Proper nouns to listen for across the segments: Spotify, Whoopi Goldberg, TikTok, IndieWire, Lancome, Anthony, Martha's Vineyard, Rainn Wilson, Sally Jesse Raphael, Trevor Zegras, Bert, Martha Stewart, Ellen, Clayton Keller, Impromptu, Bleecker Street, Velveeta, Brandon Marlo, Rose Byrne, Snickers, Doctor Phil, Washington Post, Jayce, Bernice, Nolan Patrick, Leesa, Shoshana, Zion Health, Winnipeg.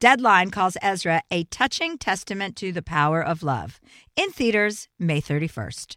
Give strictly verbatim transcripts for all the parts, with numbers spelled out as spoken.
Deadline calls Ezra a touching testament to the power of love. In theaters, May thirty-first.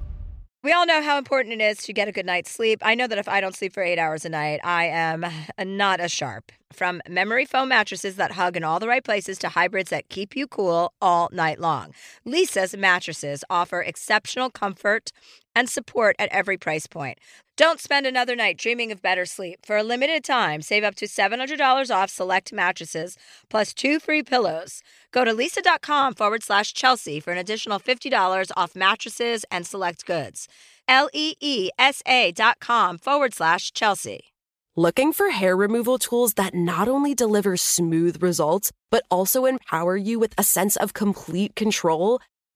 We all know how important it is to get a good night's sleep. I know that if I don't sleep for eight hours a night, I am not as sharp. From memory foam mattresses that hug in all the right places to hybrids that keep you cool all night long, Leesa's mattresses offer exceptional comfort and support at every price point. Don't spend another night dreaming of better sleep. For a limited time, save up to seven hundred dollars off select mattresses, plus two free pillows. Go to Leesa.com forward slash Chelsea for an additional fifty dollars off mattresses and select goods. L-E-E-S-A dot com forward slash Chelsea. Looking for hair removal tools that not only deliver smooth results, but also empower you with a sense of complete control?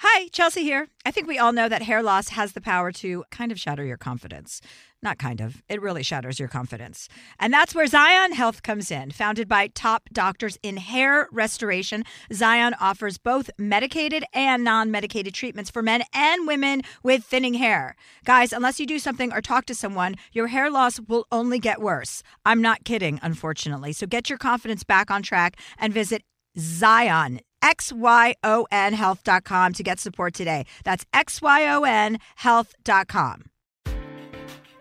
Hi, Chelsea here. I think we all know that hair loss has the power to kind of shatter your confidence. Not kind of. It really shatters your confidence. And that's where Zion Health comes in. Founded by top doctors in hair restoration, Zion offers both medicated and non-medicated treatments for men and women with thinning hair. Guys, unless you do something or talk to someone, your hair loss will only get worse. I'm not kidding, unfortunately. So get your confidence back on track and visit Zion, X Y O N health dot com to get support today. That's X Y O N health dot com.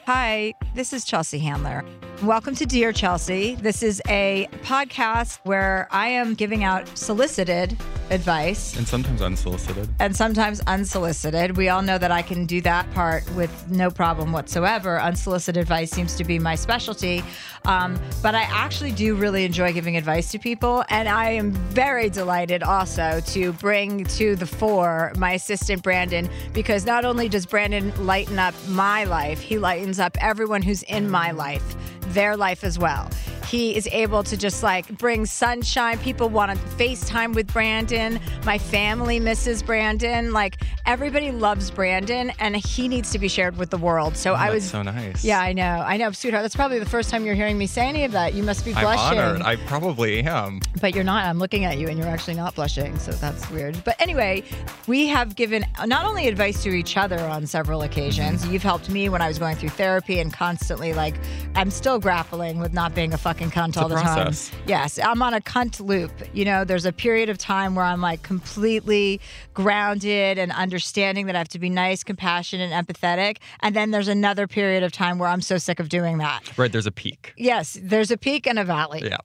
Hi, this is Chelsea Handler. Welcome to Dear Chelsea. This is a podcast where I am giving out solicited advice. And sometimes unsolicited. And sometimes unsolicited. We all know that I can do that part with no problem whatsoever. Unsolicited advice seems to be my specialty. Um, but I actually do really enjoy giving advice to people. And I am very delighted also to bring to the fore my assistant, Brandon, because not only does Brandon lighten up my life, he lightens up everyone who's in my life, their life as well. He is able to just like bring sunshine. People want to FaceTime with Brandon. My family misses Brandon. Like everybody loves Brandon and he needs to be shared with the world. So oh, I was that's so nice. Yeah, I know. I know, sweetheart. That's probably the first time you're hearing me say any of that. You must be blushing. I'm honored. I probably am. But you're not. I'm looking at you and you're actually not blushing. So that's weird. But anyway, we have given not only advice to each other on several occasions. Mm-hmm. You've helped me when I was going through therapy and constantly like, I'm still grappling with not being a fucking cunt it's all the time. Yes, I'm on a cunt loop. You know, there's a period of time where I'm like completely grounded and understanding that I have to be nice, compassionate, and empathetic. And then there's another period of time where I'm so sick of doing that. Right, there's a peak. Yes, there's a peak and a valley. Yeah.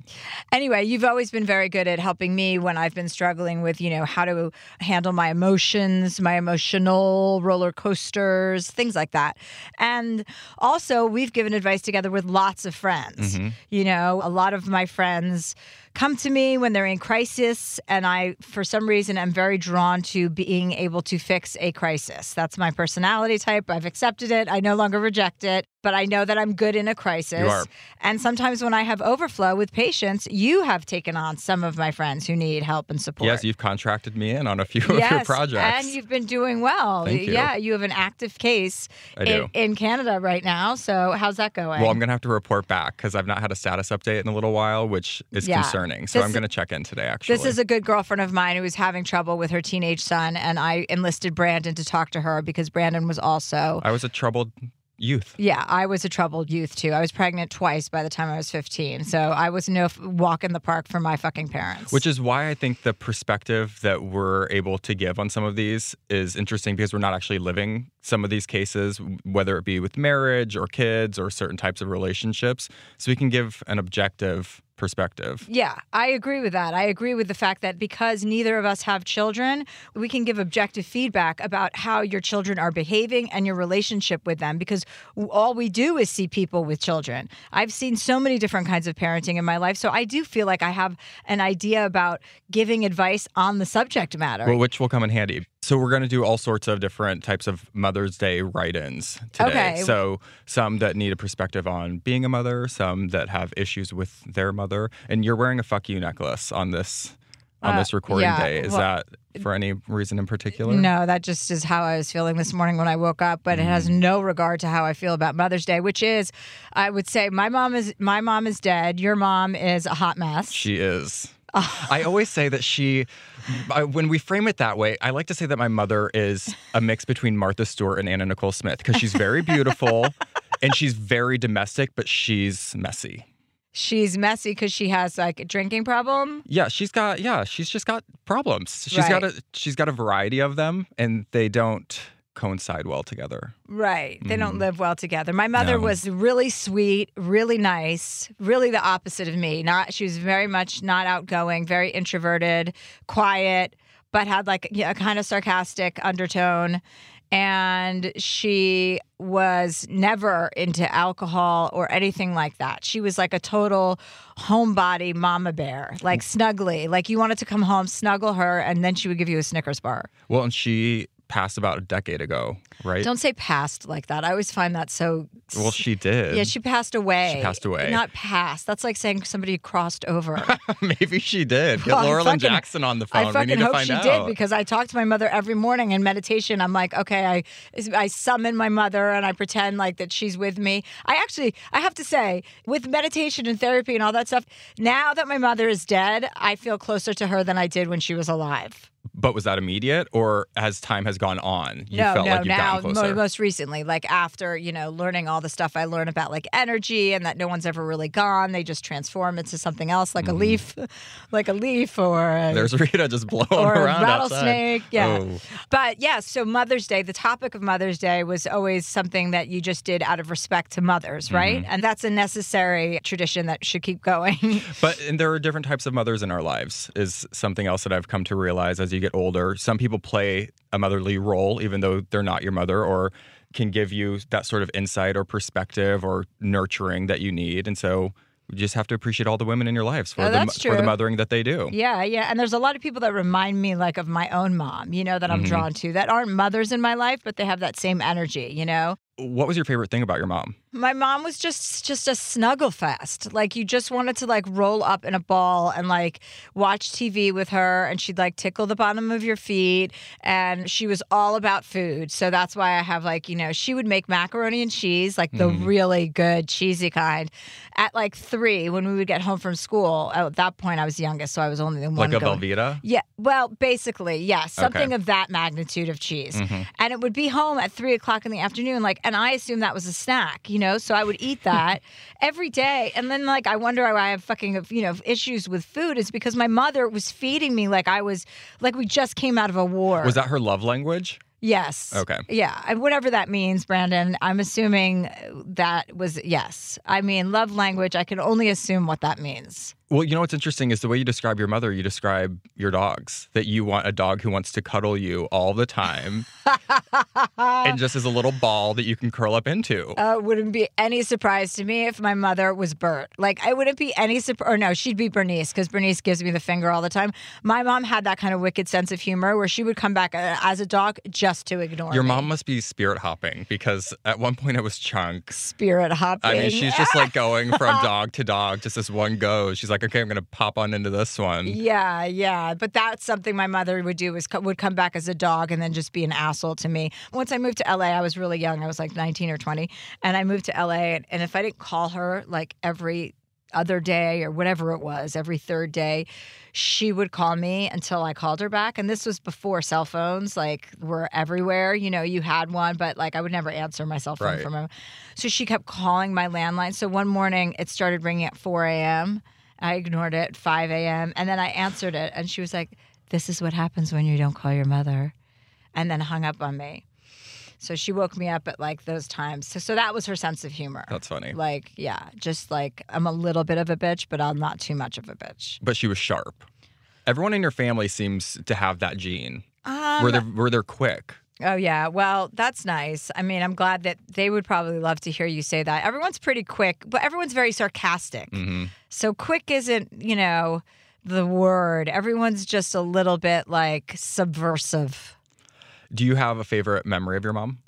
Anyway, you've always been very good at helping me when I've been struggling with, you know, how to handle my emotions, my emotional roller coasters, things like that. And also, we've given advice together with lots of friends. Mm-hmm. You know, a lot of my friends come to me when they're in crisis, and I, for some reason, am very drawn to being able to fix a crisis. That's my personality type. I've accepted it. I no longer reject it, but I know that I'm good in a crisis. You are. And sometimes when I have overflow with patients, you have taken on some of my friends who need help and support. Yes, you've contracted me in on a few yes, of your projects. And you've been doing well. Thank you. Yeah, you have an active case in, in Canada right now. So how's that going? Well, I'm going to have to report back because I've not had a status update in a little while, which is yeah. concerning. So this, I'm going to check in today, actually. This is a good girlfriend of mine who was having trouble with her teenage son, and I enlisted Brandon to talk to her because Brandon was also... I was a troubled youth. Yeah, I was a troubled youth, too. I was pregnant twice by the time I was fifteen. So I was no f- walk in the park for my fucking parents. Which is why I think the perspective that we're able to give on some of these is interesting, because we're not actually living some of these cases, whether it be with marriage or kids or certain types of relationships. So we can give an objective perspective. Yeah, I agree with that. I agree with the fact that because neither of us have children, we can give objective feedback about how your children are behaving and your relationship with them, because all we do is see people with children. I've seen so many different kinds of parenting in my life, so I do feel like I have an idea about giving advice on the subject matter. Well, which will come in handy. So we're going to do all sorts of different types of Mother's Day write-ins today. Okay. So some that need a perspective on being a mother, some that have issues with their mother. And you're wearing a fuck you necklace on this on uh, this recording yeah, day. Is well, that for any reason in particular? No, that just is how I was feeling this morning when I woke up. But mm-hmm. it has no regard to how I feel about Mother's Day, which is, I would say, my mom is my mom is dead. Your mom is a hot mess. She is. I always say that she, when we frame it that way, I like to say that my mother is a mix between Martha Stewart and Anna Nicole Smith, because she's very beautiful and she's very domestic, but she's messy. She's messy because she has like a drinking problem. Yeah, she's got, yeah, she's just got problems. She's right. got a, she's got a variety of them, and they don't coincide well together. Right. They mm. don't live well together. My mother no. was really sweet, really nice, really the opposite of me. Not she was very much not outgoing, very introverted, quiet, but had like you know, a kind of sarcastic undertone. And she was never into alcohol or anything like that. She was like a total homebody mama bear, like snuggly. Like you wanted to come home, snuggle her, and then she would give you a Snickers bar. Well, and she passed about a decade ago, right? Don't say passed like that. I always find that so... Well, she did. Yeah, she passed away. She passed away. Not passed. That's like saying somebody crossed over. Maybe she did. Well, Get Laurel fucking, and Jackson on the phone. I fucking we need hope to find she out. did, because I talk to my mother every morning in meditation. I'm like, okay, I I summon my mother and I pretend like that she's with me. I actually, I have to say, with meditation and therapy and all that stuff, now that my mother is dead, I feel closer to her than I did when she was alive. But was that immediate, or as time has gone on, you no, felt no, like you've now, gotten closer? Most recently, like after, you know, learning all the stuff I learned about like energy and that no one's ever really gone. They just transform into something else, like mm. a leaf, like a leaf or a, There's Rita just blowing or around a rattlesnake. Outside. Yeah. Oh. But yeah, so Mother's Day, the topic of Mother's Day was always something that you just did out of respect to mothers, right? Mm-hmm. And that's a necessary tradition that should keep going. But and there are different types of mothers in our lives is something else that I've come to realize as you get older. Some people play a motherly role, even though they're not your mother, or can give you that sort of insight or perspective or nurturing that you need. And so you just have to appreciate all the women in your lives for, oh, the, for the mothering that they do. Yeah, yeah. And there's a lot of people that remind me like of my own mom, you know, that I'm mm-hmm. drawn to, that aren't mothers in my life, but they have that same energy, you know? What was your favorite thing about your mom? My mom was just just a snuggle fest. Like you just wanted to like roll up in a ball and like watch T V with her, and she'd like tickle the bottom of your feet, and she was all about food. So that's why I have like, you know, she would make macaroni and cheese, like the mm. really good cheesy kind, at like three when we would get home from school. At that point I was youngest, so I was only the one. Like a going. Velveeta? Yeah. Well, basically, yes. Yeah, something okay. of that magnitude of cheese. Mm-hmm. And it would be home at three o'clock in the afternoon, like And I assumed that was a snack, you know, so I would eat that every day. And then, like, I wonder why I have fucking, you know, issues with food is because my mother was feeding me like I was, like we just came out of a war. Was that her love language? Yes. Okay. Yeah. And whatever that means, Brandon, I'm assuming that was, yes. I mean, love language, I can only assume what that means. Well, you know what's interesting is the way you describe your mother, you describe your dogs, that you want a dog who wants to cuddle you all the time and just as a little ball that you can curl up into. Uh, it wouldn't be any surprise to me if my mother was Bert. Like, I wouldn't be any surprise, or no, she'd be Bernice, because Bernice gives me the finger all the time. My mom had that kind of wicked sense of humor where she would come back as a dog just to ignore Your me. Mom must be spirit hopping, because at one point it was Chunk. Spirit hopping. I mean, she's just like going from dog to dog, just as one goes. She's like, okay, I'm going to pop on into this one. Yeah, yeah. But that's something my mother would do, is co- would come back as a dog and then just be an asshole to me. Once I moved to L A, I was really young. I was like nineteen or twenty. And I moved to L A, and if I didn't call her like every other day or whatever it was, every third day, she would call me until I called her back. And this was before cell phones, like, were everywhere. You know, you had one, but, like, I would never answer my cell phone right. from her. So she kept calling my landline. So one morning it started ringing at four a.m. I ignored it at five a.m. And then I answered it. And she was like, "This is what happens when you don't call your mother." And then hung up on me. So she woke me up at, like, those times. So, so that was her sense of humor. That's funny. Like, yeah, just like, I'm a little bit of a bitch, but I'm not too much of a bitch. But she was sharp. Everyone in your family seems to have that gene. Um, were they, were they quick? Oh, yeah. Well, that's nice. I mean, I'm glad that they would probably love to hear you say that. Everyone's pretty quick, but everyone's very sarcastic. Mm-hmm. So quick isn't, you know, the word. Everyone's just a little bit, like, subversive. Do you have a favorite memory of your mom?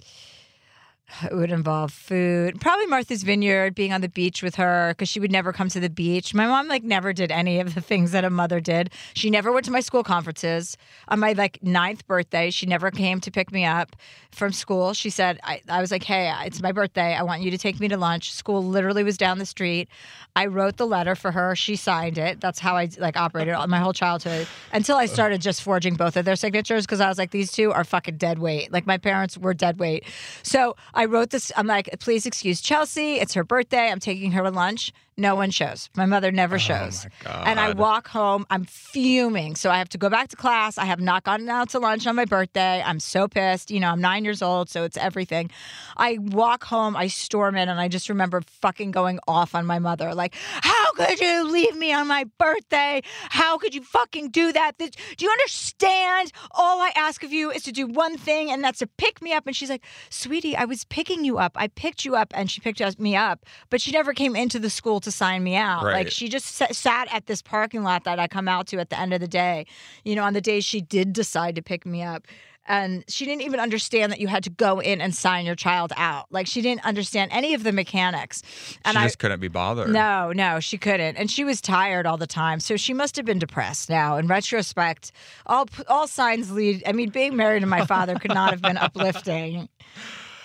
It would involve food. Probably Martha's Vineyard, being on the beach with her, because she would never come to the beach. My mom, like, never did any of the things that a mother did. She never went to my school conferences. On my, like, ninth birthday, she never came to pick me up from school. She said, I, I was like, "Hey, it's my birthday. I want you to take me to lunch." School literally was down the street. I wrote the letter for her. She signed it. That's how I, like, operated my whole childhood, until I started just forging both of their signatures, because I was like, these two are fucking dead weight. Like, my parents were dead weight. So I wrote this. I'm like, "Please excuse Chelsea. It's her birthday. I'm taking her to lunch." No one shows. My mother never shows. Oh my God. And I walk home. I'm fuming. So I have to go back to class. I have not gotten out to lunch on my birthday. I'm so pissed. You know, I'm nine years old, so it's everything. I walk home. I storm in, and I just remember fucking going off on my mother. Like, "How could you leave me on my birthday? How could you fucking do that? Do you understand? All I ask of you is to do one thing, and that's to pick me up." And she's like, "Sweetie, I was picking you up. I picked you up." And she picked me up, but she never came into the school to sign me out. Right. Like, she just sat at this parking lot that I come out to at the end of the day, you know, on the days she did decide to pick me up. And she didn't even understand that you had to go in and sign your child out. Like, she didn't understand any of the mechanics. And she just I, couldn't be bothered. No, no, she couldn't. And she was tired all the time. So she must have been depressed now. In retrospect, all, all signs lead. I mean, being married to my father could not have been uplifting.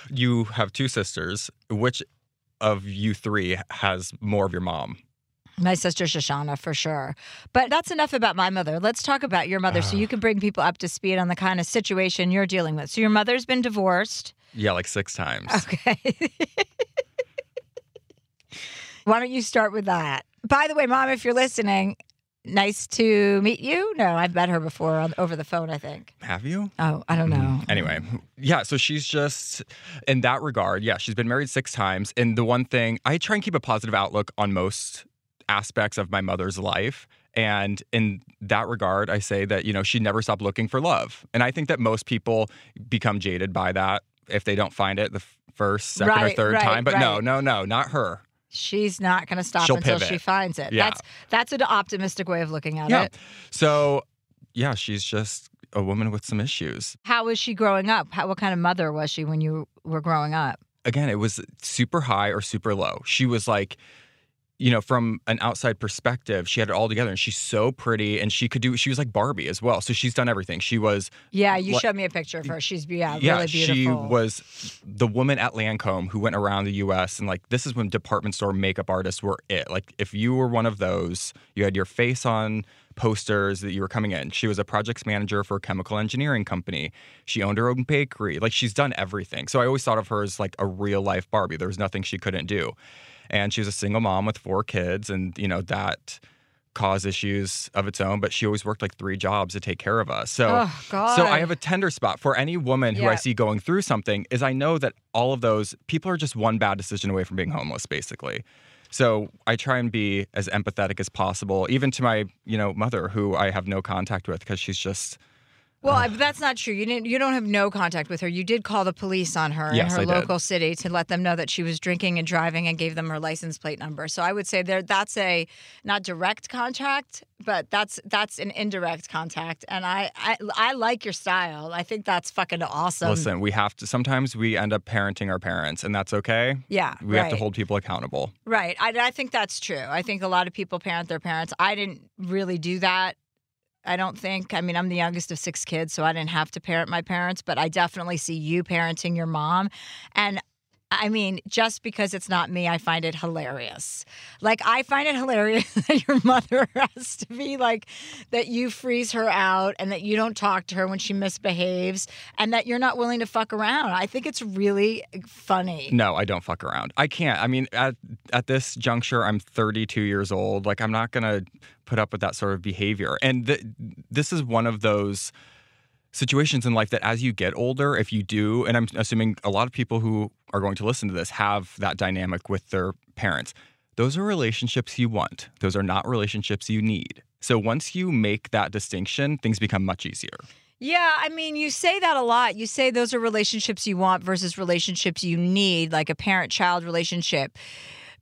You have two sisters. Which of you three has more of your mom? My sister Shoshana, for sure. But that's enough about my mother. Let's talk about your mother, uh, so you can bring people up to speed on the kind of situation you're dealing with. So your mother's been divorced. Yeah, like six times. Okay. Why don't you start with that? By the way, Mom, if you're listening, nice to meet you. No, I've met her before on, over the phone, I think. Have you? Oh, I don't know. Mm-hmm. Anyway, yeah, so she's just, in that regard, yeah, she's been married six times. And the one thing, I try and keep a positive outlook on most aspects of my mother's life. And in that regard, I say that, you know, she never stopped looking for love. And I think that most people become jaded by that if they don't find it the first, second, right, or third right, time. But right. no, no, no, not her. She's not going to stop She'll until pivot. She finds it. Yeah. That's that's an optimistic way of looking at yeah. it. So, yeah, she's just a woman with some issues. How was she growing up? How, what kind of mother was she when you were growing up? Again, it was super high or super low. She was like, you know, from an outside perspective, she had it all together, and she's so pretty, and she could do, she was like Barbie as well. So she's done everything. She was. Yeah, you le- showed me a picture of her. She's yeah, yeah, really beautiful. She was the woman at Lancome who went around the U S and, like, this is when department store makeup artists were it. Like, if you were one of those, you had your face on posters that you were coming in. She was a projects manager for a chemical engineering company. She owned her own bakery. Like, she's done everything. So I always thought of her as like a real life Barbie. There was nothing she couldn't do. And she was a single mom with four kids, and, you know, that caused issues of its own. But she always worked, like, three jobs to take care of us. So, oh, God. So I have a tender spot for any woman who yeah. I see going through something, is I know that all of those people are just one bad decision away from being homeless, basically. So I try and be as empathetic as possible, even to my, you know, mother, who I have no contact with because she's just... Well, I, that's not true. You didn't. You don't have no contact with her. You did call the police on her yes, in her I local did. city to let them know that she was drinking and driving, and gave them her license plate number. So I would say there that's a not direct contact, but that's that's an indirect contact. And I, I I like your style. I think that's fucking awesome. Listen, we have to. Sometimes we end up parenting our parents, and that's okay. Yeah, we right. have to hold people accountable. Right. I, I think that's true. I think a lot of people parent their parents. I didn't really do that. I don't think, I mean, I'm the youngest of six kids, so I didn't have to parent my parents, but I definitely see you parenting your mom. And I mean, just because it's not me, I find it hilarious. Like, I find it hilarious that your mother has to be like, that you freeze her out and that you don't talk to her when she misbehaves and that you're not willing to fuck around. I think it's really funny. No, I don't fuck around. I can't. I mean, at, at this juncture, I'm thirty-two years old. Like, I'm not going to put up with that sort of behavior. And th- this is one of those situations in life that as you get older, if you do, and I'm assuming a lot of people who are going to listen to this have that dynamic with their parents, those are relationships you want. Those are not relationships you need. So once you make that distinction, things become much easier. Yeah, I mean, you say that a lot. You say those are relationships you want versus relationships you need, like a parent-child relationship.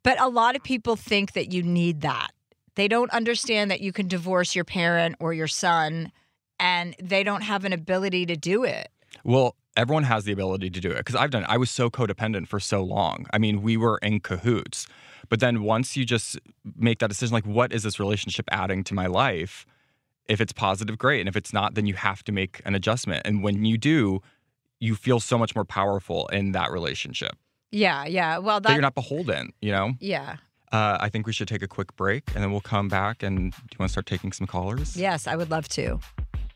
But a lot of people think that you need that. They don't understand that you can divorce your parent or your son, and they don't have an ability to do it. Well, everyone has the ability to do it because I've done it. I was so codependent for so long. I mean, we were in cahoots. But then once you just make that decision, like, what is this relationship adding to my life? If it's positive, great. And if it's not, then you have to make an adjustment. And when you do, you feel so much more powerful in that relationship. Yeah, yeah. Well, that... that you're not beholden, you know? Yeah. Uh, I think we should take a quick break and then we'll come back. And do you want to start taking some callers? Yes, I would love to.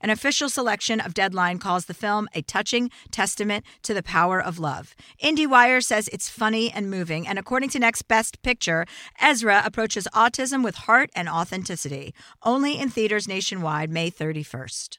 An official selection of Deadline calls the film a touching testament to the power of love. IndieWire says it's funny and moving, and according to Next Best Picture, Ezra approaches autism with heart and authenticity. Only in theaters nationwide, May thirty-first.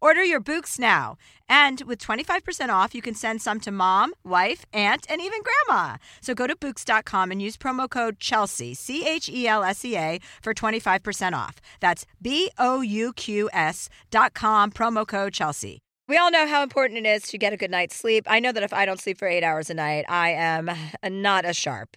Order your Bouqs now. And with twenty-five percent off, you can send some to mom, wife, aunt, and even grandma. So go to bouqs dot com and use promo code Chelsea, C H E L S E A, for twenty-five percent off. That's B O U Q S dot com, promo code Chelsea. We all know how important it is to get a good night's sleep. I know that if I don't sleep for eight hours a night, I am not as sharp.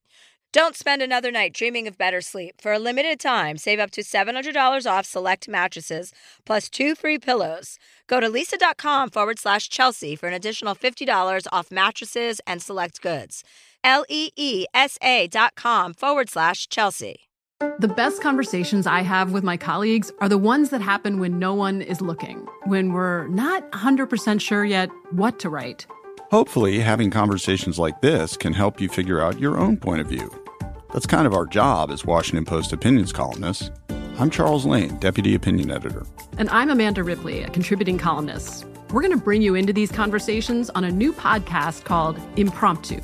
Don't spend another night dreaming of better sleep. For a limited time, save up to seven hundred dollars off select mattresses, plus two free pillows. Go to Leesa.com forward slash Chelsea for an additional fifty dollars off mattresses and select goods. L-E-E-S-A dot com forward slash Chelsea. The best conversations I have with my colleagues are the ones that happen when no one is looking, when we're not one hundred percent sure yet what to write. Hopefully, having conversations like this can help you figure out your own point of view. That's kind of our job as Washington Post opinions columnists. I'm Charles Lane, Deputy Opinion Editor. And I'm Amanda Ripley, a contributing columnist. We're going to bring you into these conversations on a new podcast called Impromptu.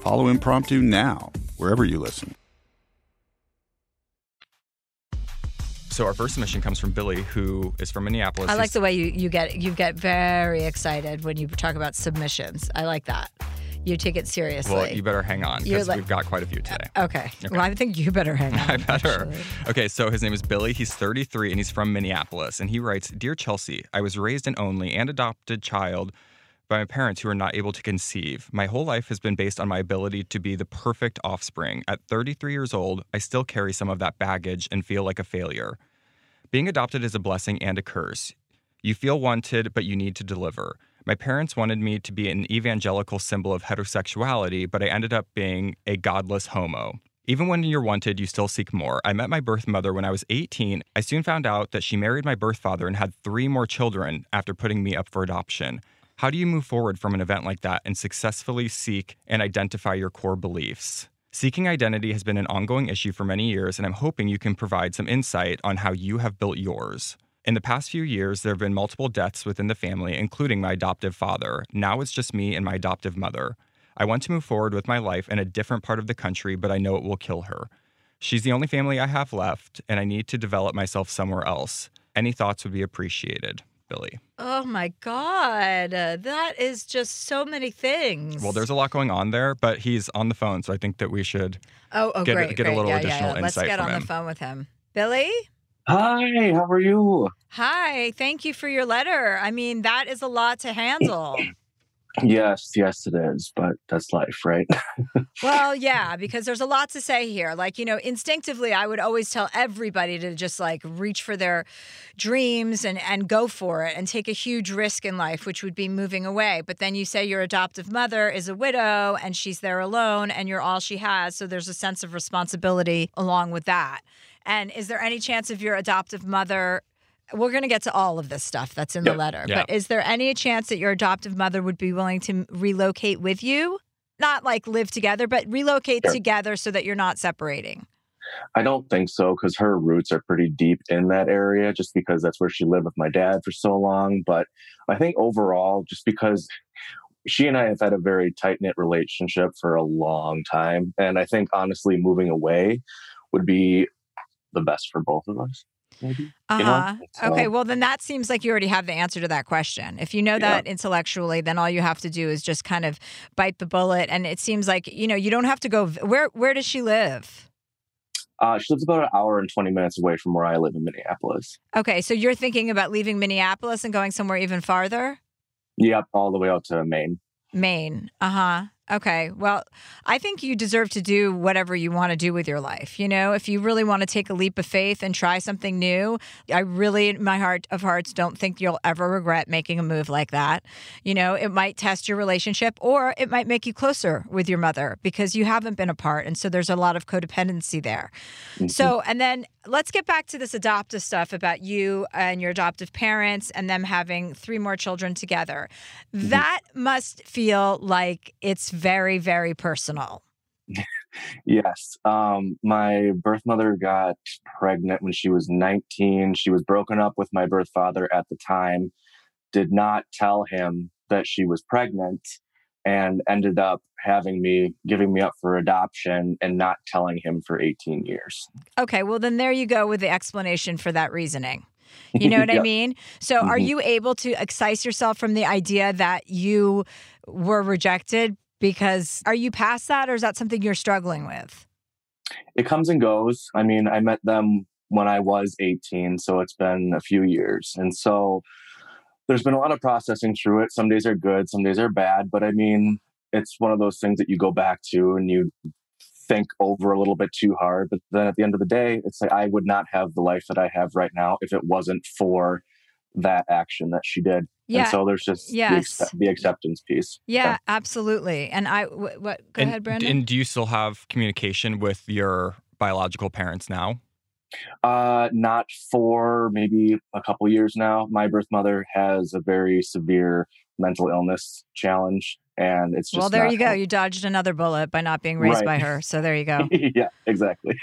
Follow Impromptu now, wherever you listen. So our first submission comes from Billy, who is from Minneapolis. I like the way you, you get you get very excited when you talk about submissions. I like that. You take it seriously. Well, you better hang on, because like, we've got quite a few today. Okay. okay. Well, I think you better hang on. I better. Actually. Okay, so his name is Billy. He's thirty-three, and he's from Minneapolis. And he writes, Dear Chelsea, I was raised an only and adopted child by my parents who were not able to conceive. My whole life has been based on my ability to be the perfect offspring. At thirty-three years old, I still carry some of that baggage and feel like a failure. Being adopted is a blessing and a curse. You feel wanted, but you need to deliver. My parents wanted me to be an evangelical symbol of heterosexuality, but I ended up being a godless homo. Even when you're wanted, you still seek more. I met my birth mother when I was eighteen. I soon found out that she married my birth father and had three more children after putting me up for adoption. How do you move forward from an event like that and successfully seek and identify your core beliefs? Seeking identity has been an ongoing issue for many years, and I'm hoping you can provide some insight on how you have built yours. In the past few years, there have been multiple deaths within the family, including my adoptive father. Now it's just me and my adoptive mother. I want to move forward with my life in a different part of the country, but I know it will kill her. She's the only family I have left, and I need to develop myself somewhere else. Any thoughts would be appreciated. Billy. Oh, my God. Uh, that is just so many things. Well, there's a lot going on there, but he's on the phone, so I think that we should oh, oh, get, great, get great. a little yeah, additional yeah, yeah. insight from him. Let's get on him. the phone with him. Billy? Hi, how are you? Hi, thank you for your letter. I mean, that is a lot to handle. Yes, yes, it is. But that's life, right? Well, yeah, because there's a lot to say here. Like, you know, instinctively, I would always tell everybody to just like reach for their dreams and, and go for it and take a huge risk in life, which would be moving away. But then you say your adoptive mother is a widow and she's there alone and you're all she has. So there's a sense of responsibility along with that. And is there any chance of your adoptive mother? We're going to get to all of this stuff that's in yep. the letter. Yep. But is there any chance that your adoptive mother would be willing to relocate with you? Not like live together, but relocate sure. together so that you're not separating. I don't think so, because her roots are pretty deep in that area just because that's where she lived with my dad for so long. But I think overall, just because she and I have had a very tight-knit relationship for a long time. And I think, honestly, moving away would be the best for both of us. Maybe, uh-huh. you know? so, okay, well, then that seems like you already have the answer to that question. If you know that yeah. intellectually, then all you have to do is just kind of bite the bullet. And it seems like, you know, you don't have to go. Where Where does she live? Uh, she lives about an hour and twenty minutes away from where I live in Minneapolis. Okay, so you're thinking about leaving Minneapolis and going somewhere even farther? Yep, all the way out to Maine. Maine, uh-huh. Okay. Well, I think you deserve to do whatever you want to do with your life. You know, if you really want to take a leap of faith and try something new, I really, in my heart of hearts, don't think you'll ever regret making a move like that. You know, it might test your relationship or it might make you closer with your mother because you haven't been apart. And so there's a lot of codependency there. Mm-hmm. So, and then let's get back to this adoptive stuff about you and your adoptive parents and them having three more children together. Mm-hmm. That must feel like it's very, very personal. Yes. Um, my birth mother got pregnant when she was nineteen. She was broken up with my birth father at the time, did not tell him that she was pregnant, and ended up having me, giving me up for adoption and not telling him for eighteen years. Okay, well, then there you go with the explanation for that reasoning. You know what yep. I mean? So mm-hmm. are you able to excise yourself from the idea that you were rejected? Because are you past that, or is that something you're struggling with? It comes and goes. I mean, I met them when I was eighteen, so it's been a few years. And so there's been a lot of processing through it. Some days are good, some days are bad. But I mean, it's one of those things that you go back to and you think over a little bit too hard. But then at the end of the day, it's like I would not have the life that I have right now if it wasn't for that action that she did. Yeah. And so there's just yes. the, accept- the acceptance piece. Yeah, yeah. absolutely. And I, w- what, go and, ahead, Brandon. And do you still have communication with your biological parents now? Uh, not for maybe a couple years now. My birth mother has a very severe mental illness challenge, and it's just well, there you go. Helpful. You dodged another bullet by not being raised right. by her. So there you go. Yeah, exactly.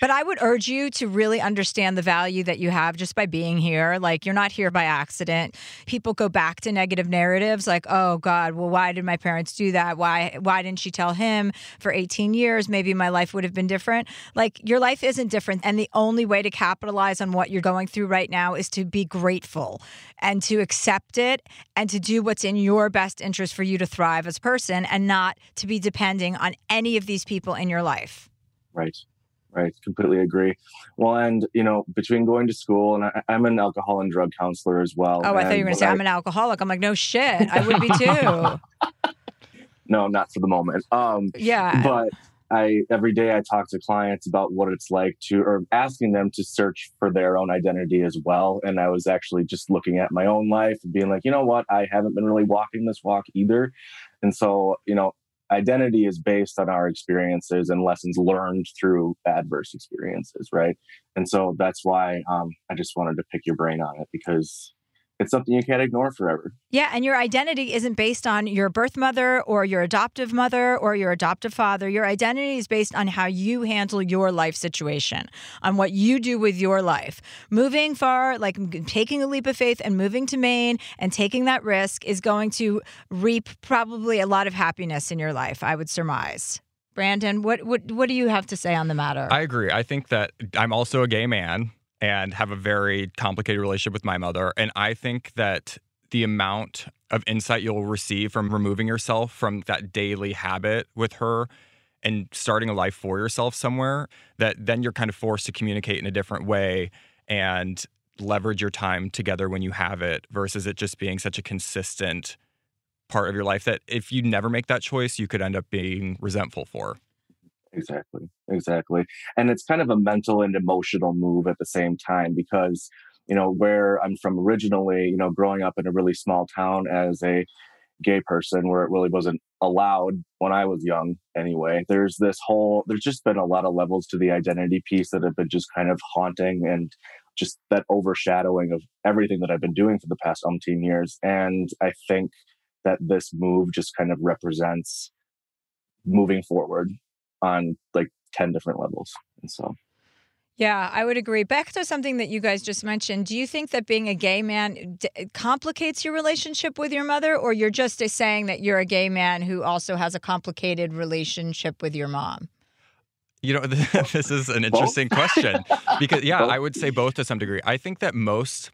But I would urge you to really understand the value that you have just by being here. Like, you're not here by accident. People go back to negative narratives like, oh, God, well, why did my parents do that? Why why didn't she tell him for eighteen years? Maybe my life would have been different. Like, your life isn't different. And the only way to capitalize on what you're going through right now is to be grateful and to accept it and to do what's in your best interest for you to thrive as a person and not to be depending on any of these people in your life. Right. Right. Completely agree. Well, and, you know, between going to school and I, I'm an alcohol and drug counselor as well. Oh, I thought you were going to say I, I'm an alcoholic. I'm like, no shit. I would be too. No, not for the moment. Um, yeah. But I every day I talk to clients about what it's like to or asking them to search for their own identity as well. And I was actually just looking at my own life and being like, you know what? I haven't been really walking this walk either. And so, you know, identity is based on our experiences and lessons learned through adverse experiences, right? And so that's why um, I just wanted to pick your brain on it because it's something you can't ignore forever. Yeah, and your identity isn't based on your birth mother or your adoptive mother or your adoptive father. Your identity is based on how you handle your life situation, on what you do with your life. Moving far, like taking a leap of faith and moving to Maine and taking that risk is going to reap probably a lot of happiness in your life, I would surmise. Brandon, what what, what do you have to say on the matter? I agree. I think that I'm also a gay man and have a very complicated relationship with my mother. And I think that the amount of insight you'll receive from removing yourself from that daily habit with her and starting a life for yourself somewhere, that then you're kind of forced to communicate in a different way and leverage your time together when you have it versus it just being such a consistent part of your life that if you never make that choice, you could end up being resentful for. Exactly. Exactly. And it's kind of a mental and emotional move at the same time because, you know, where I'm from originally, you know, growing up in a really small town as a gay person where it really wasn't allowed when I was young anyway, there's this whole, there's just been a lot of levels to the identity piece that have been just kind of haunting and just that overshadowing of everything that I've been doing for the past umpteen years. And I think that this move just kind of represents moving forward on like ten different levels. And so, yeah, I would agree. Back to something that you guys just mentioned. Do you think that being a gay man d- complicates your relationship with your mother, or you're just saying that you're a gay man who also has a complicated relationship with your mom? You know, this is an interesting question because, yeah, both. I would say both to some degree. I think that most,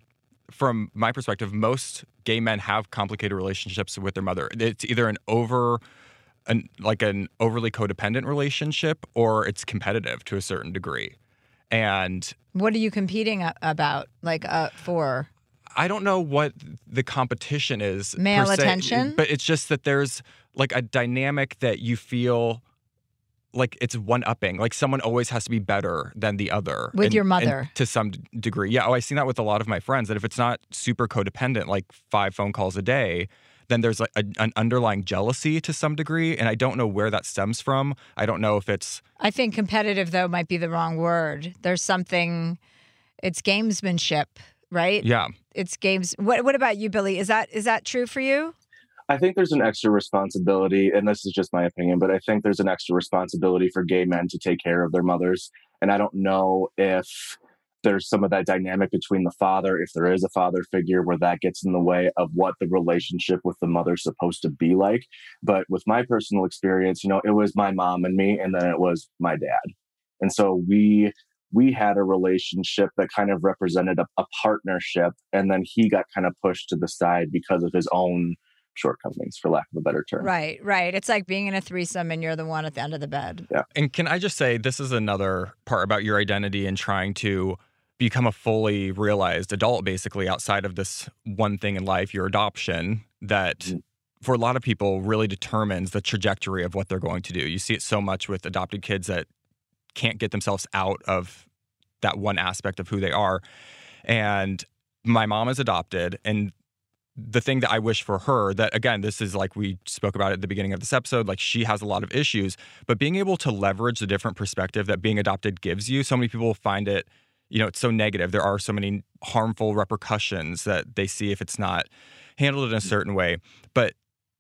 from my perspective, most gay men have complicated relationships with their mother. It's either an over... An, like an overly codependent relationship, or it's competitive to a certain degree. And what are you competing a- about? Like uh, for? I don't know what the competition is. Male attention? But it's just that there's like a dynamic that you feel like it's one-upping. Like someone always has to be better than the other. With and, your mother. To some degree. Yeah. Oh, I've seen that with a lot of my friends, that if it's not super codependent, like five phone calls a day, then there's like a, an underlying jealousy to some degree. And I don't know where that stems from. I don't know if it's... I think competitive, though, might be the wrong word. There's something... It's gamesmanship, right? Yeah. It's games... What What about you, Billy? Is that is that true for you? I think there's an extra responsibility, and this is just my opinion, but I think there's an extra responsibility for gay men to take care of their mothers. And I don't know if... there's some of that dynamic between the father, if there is a father figure, where that gets in the way of what the relationship with the mother's supposed to be like. But with my personal experience, you know, it was my mom and me, and then it was my dad. And so we we had a relationship that kind of represented a, a partnership, and then he got kind of pushed to the side because of his own shortcomings, for lack of a better term. Right, right. It's like being in a threesome and you're the one at the end of the bed. Yeah. And can I just say, this is another part about your identity and trying to become a fully realized adult, basically, outside of this one thing in life, your adoption, that mm. for a lot of people really determines the trajectory of what they're going to do. You see it so much with adopted kids that can't get themselves out of that one aspect of who they are. And my mom is adopted, and the thing that I wish for her, that again, this is like we spoke about at the beginning of this episode, like she has a lot of issues, but being able to leverage the different perspective that being adopted gives you, so many people find it, you know, it's so negative. There are so many harmful repercussions that they see if it's not handled in a certain way. But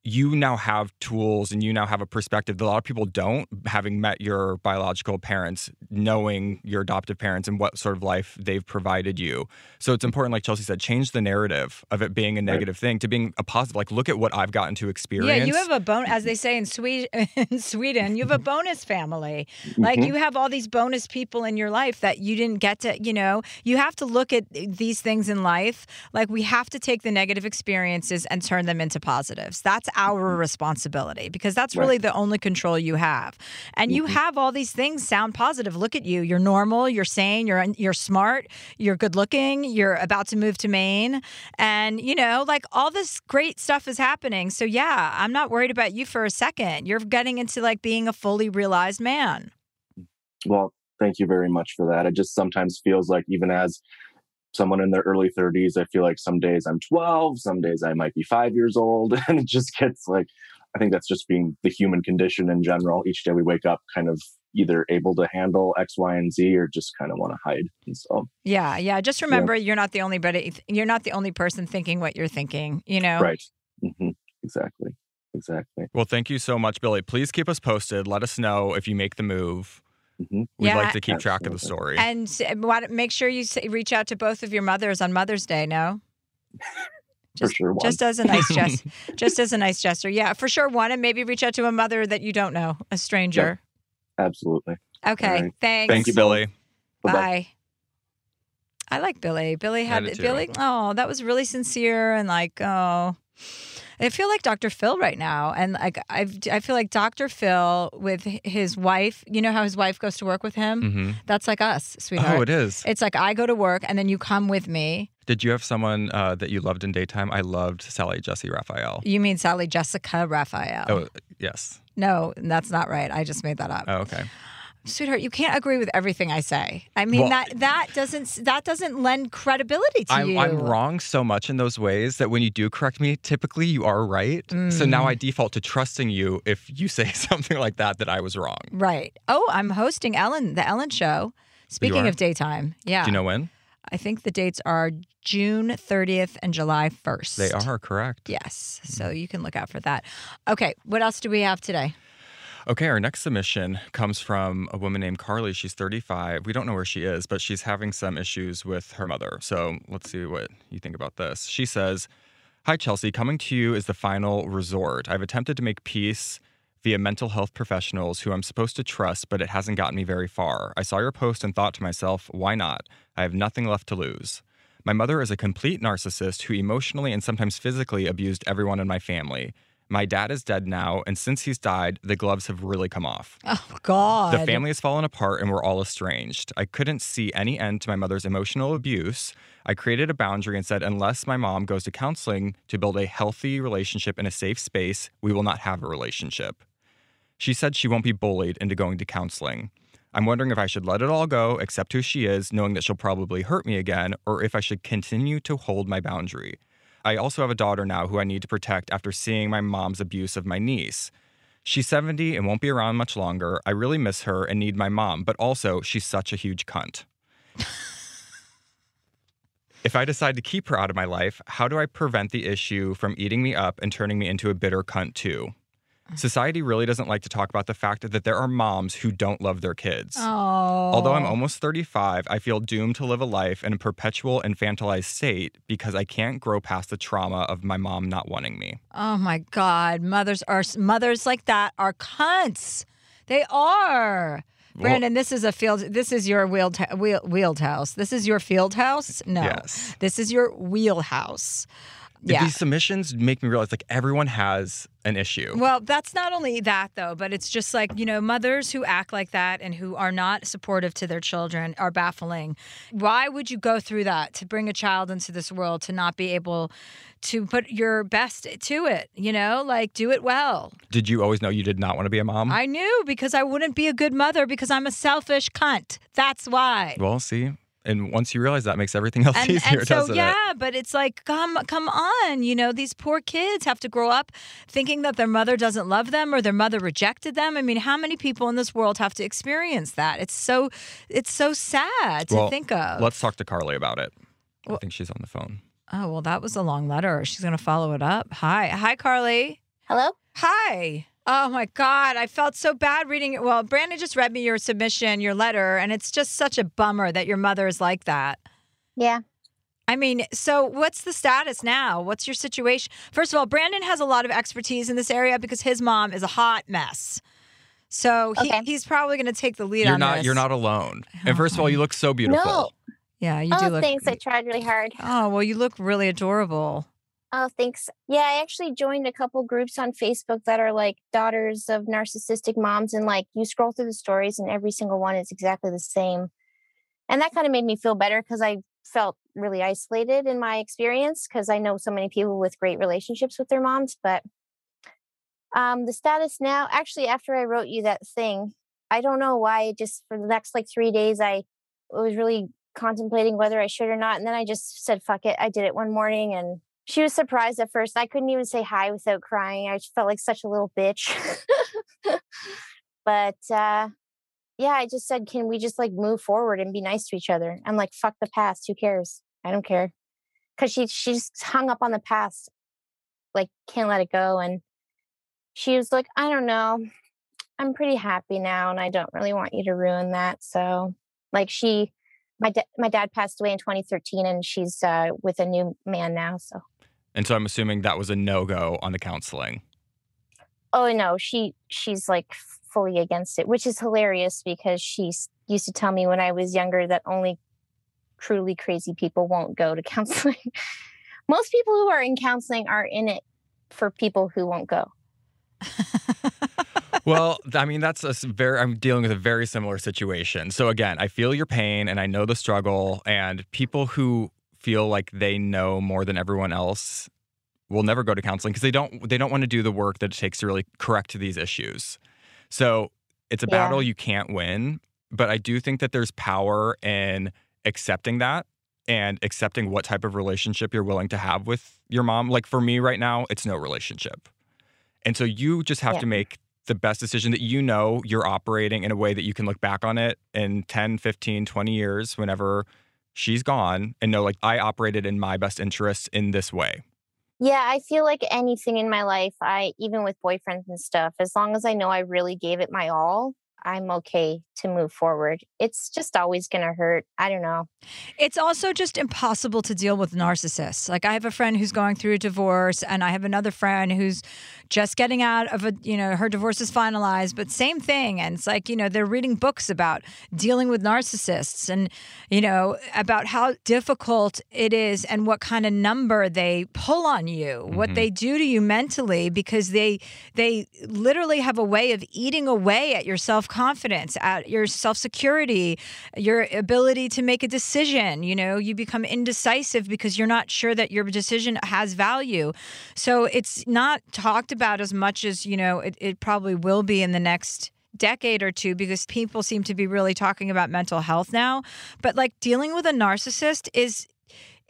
you now have tools and you now have a perspective that a lot of people don't, having met your biological parents, knowing your adoptive parents and what sort of life they've provided you. So it's important, like Chelsea said, change the narrative of it being a negative thing to being a positive. Like, look at what I've gotten to experience. Yeah, you have a bonus, as they say in, Swe- in Sweden, you have a bonus family. Like, mm-hmm. you have all these bonus people in your life that you didn't get to, you know, you have to look at these things in life. Like, we have to take the negative experiences and turn them into positives. That's our responsibility, because that's right. really the only control you have. And mm-hmm. you have all these things sound positive. Look at you. You're normal. You're sane. You're you're smart. You're good looking. You're about to move to Maine. And, you know, like all this great stuff is happening. So, yeah, I'm not worried about you for a second. You're getting into like being a fully realized man. Well, thank you very much for that. It just sometimes feels like even as someone in their early thirties, I feel like some days I'm twelve, some days I might be five years old. And it just gets like, I think that's just being the human condition in general. Each day we wake up kind of either able to handle X, Y, and Z, or just kind of want to hide. And so, yeah. Yeah. Just remember yeah. you're not the only, buddy, you're not the only person thinking what you're thinking, you know? Right. Mm-hmm. Exactly. Exactly. Well, thank you so much, Billy. Please keep us posted. Let us know if you make the move. Mm-hmm. We'd yeah, like to keep absolutely. track of the story. And make sure you reach out to both of your mothers on Mother's Day, no? Just, for sure one. Just as a nice gesture. Just as a nice gesture. Yeah, for sure one. And maybe reach out to a mother that you don't know, a stranger. Yep. Absolutely. Okay, right. Thanks. Thank you, Billy. Bye. Bye. I like Billy. Billy had, had Billy, oh, that was really sincere and like, oh. I feel like Doctor Phil right now, and like I, I feel like Doctor Phil with his wife. You know how his wife goes to work with him? Mm-hmm. That's like us, sweetheart. Oh, it is. It's like I go to work, and then you come with me. Did you have someone uh, that you loved in daytime? I loved Sally Jesse Raphael. You mean Sally Jessica Raphael? Oh, yes. No, that's not right. I just made that up. Oh, okay. Sweetheart, you can't agree with everything I say. I mean, well, that that doesn't that doesn't lend credibility to I'm, you. I'm wrong so much in those ways that when you do correct me, typically you are right. Mm. So now I default to trusting you if you say something like that, that I was wrong. Right. Oh, I'm hosting Ellen, the Ellen show. Speaking of daytime. Yeah. Do you know when? I think the dates are June thirtieth and July first. They are correct. Yes. Mm. So you can look out for that. Okay. What else do we have today? Okay, our next submission comes from a woman named Carly. She's thirty-five. We don't know where she is, but she's having some issues with her mother. So let's see what you think about this. She says, "Hi, Chelsea. Coming to you is the final resort. I've attempted to make peace via mental health professionals who I'm supposed to trust, but it hasn't gotten me very far. I saw your post and thought to myself, why not? I have nothing left to lose. My mother is a complete narcissist who emotionally and sometimes physically abused everyone in my family. My dad is dead now, and since he's died, the gloves have really come off. Oh, God. The family has fallen apart, and we're all estranged. I couldn't see any end to my mother's emotional abuse. I created a boundary and said, unless my mom goes to counseling to build a healthy relationship in a safe space, we will not have a relationship. She said she won't be bullied into going to counseling. I'm wondering if I should let it all go, accept who she is, knowing that she'll probably hurt me again, or if I should continue to hold my boundary. I also have a daughter now who I need to protect after seeing my mom's abuse of my niece. She's seventy and won't be around much longer. I really miss her and need my mom, but also she's such a huge cunt. If I decide to keep her out of my life, how do I prevent the issue from eating me up and turning me into a bitter cunt too? Society really doesn't like to talk about the fact that there are moms who don't love their kids. Aww. Although I'm almost thirty-five, I feel doomed to live a life in a perpetual infantilized state because I can't grow past the trauma of my mom not wanting me." Oh, my God. Mothers are mothers like that are cunts. They are. Brandon, well, this is a field. This is your wheeled, wheel, wheeled house. This is your field house? No. Yes. This is your wheelhouse. Yeah. These submissions make me realize, like, everyone has an issue. Well, that's not only that, though, but it's just like, you know, mothers who act like that and who are not supportive to their children are baffling. Why would you go through that to bring a child into this world to not be able to put your best to it, you know? Like, do it well. Did you always know you did not want to be a mom? I knew, because I wouldn't be a good mother because I'm a selfish cunt. That's why. Well, see? And once you realize that, it makes everything else and, easier, and so, doesn't yeah, it? Yeah, but it's like, come come on. You know, these poor kids have to grow up thinking that their mother doesn't love them or their mother rejected them. I mean, how many people in this world have to experience that? It's so it's so sad to well, think of. Let's talk to Carly about it. Well, I think she's on the phone. Oh, well, that was a long letter. She's going to follow it up. Hi. Hi, Carly. Hello? Hi. Oh, my God. I felt so bad reading it. Well, Brandon just read me your submission, your letter, and it's just such a bummer that your mother is like that. Yeah. I mean, so what's the status now? What's your situation? First of all, Brandon has a lot of expertise in this area because his mom is a hot mess. So he, okay. he's probably going to take the lead you're on not, this. You're not alone. And first of all, you look so beautiful. No. Yeah, you oh, do look. Oh, thanks. I tried really hard. Oh, well, you look really adorable. Oh, thanks. Yeah, I actually joined a couple groups on Facebook that are like daughters of narcissistic moms. And like you scroll through the stories and every single one is exactly the same. And that kind of made me feel better because I felt really isolated in my experience because I know so many people with great relationships with their moms. But um, the status now, actually, after I wrote you that thing, I don't know why, just for the next like three days, I was really contemplating whether I should or not. And then I just said, fuck it. I did it one morning and she was surprised at first. I couldn't even say hi without crying. I just felt like such a little bitch. But uh, yeah, I just said, can we just like move forward and be nice to each other? I'm like, fuck the past. Who cares? I don't care. Cause she, she just hung up on the past, like can't let it go. And she was like, I don't know. I'm pretty happy now. And I don't really want you to ruin that. So like she, my, da- my dad passed away in twenty thirteen and she's uh, with a new man now. So. And so I'm assuming that was a no-go on the counseling. Oh, no, she she's like fully against it, which is hilarious because she used to tell me when I was younger that only truly crazy people won't go to counseling. Most people who are in counseling are in it for people who won't go. Well, I mean, that's a very, I'm dealing with a very similar situation. So again, I feel your pain and I know the struggle, and people who feel like they know more than everyone else will never go to counseling because they don't, they don't want to do the work that it takes to really correct these issues. So it's a yeah. battle you can't win, but I do think that there's power in accepting that and accepting what type of relationship you're willing to have with your mom. Like for me right now, it's no relationship. And so you just have yeah. to make the best decision that you know you're operating in a way that you can look back on it in ten, fifteen, twenty years, whenever she's gone, and know, like, I operated in my best interests in this way. Yeah, I feel like anything in my life, I even with boyfriends and stuff, as long as I know I really gave it my all, I'm okay to move forward. It's just always going to hurt. I don't know. It's also just impossible to deal with narcissists. Like I have a friend who's going through a divorce, and I have another friend who's just getting out of a, you know, her divorce is finalized, but same thing. And it's like, you know, they're reading books about dealing with narcissists and, you know, about how difficult it is and what kind of number they pull on you, mm-hmm. what they do to you mentally, because they, they literally have a way of eating away at your self-confidence. Confidence, at your self-security, your ability to make a decision. You know, you become indecisive because you're not sure that your decision has value. So it's not talked about as much as, you know, it, it probably will be in the next decade or two, because people seem to be really talking about mental health now. But like dealing with a narcissist is,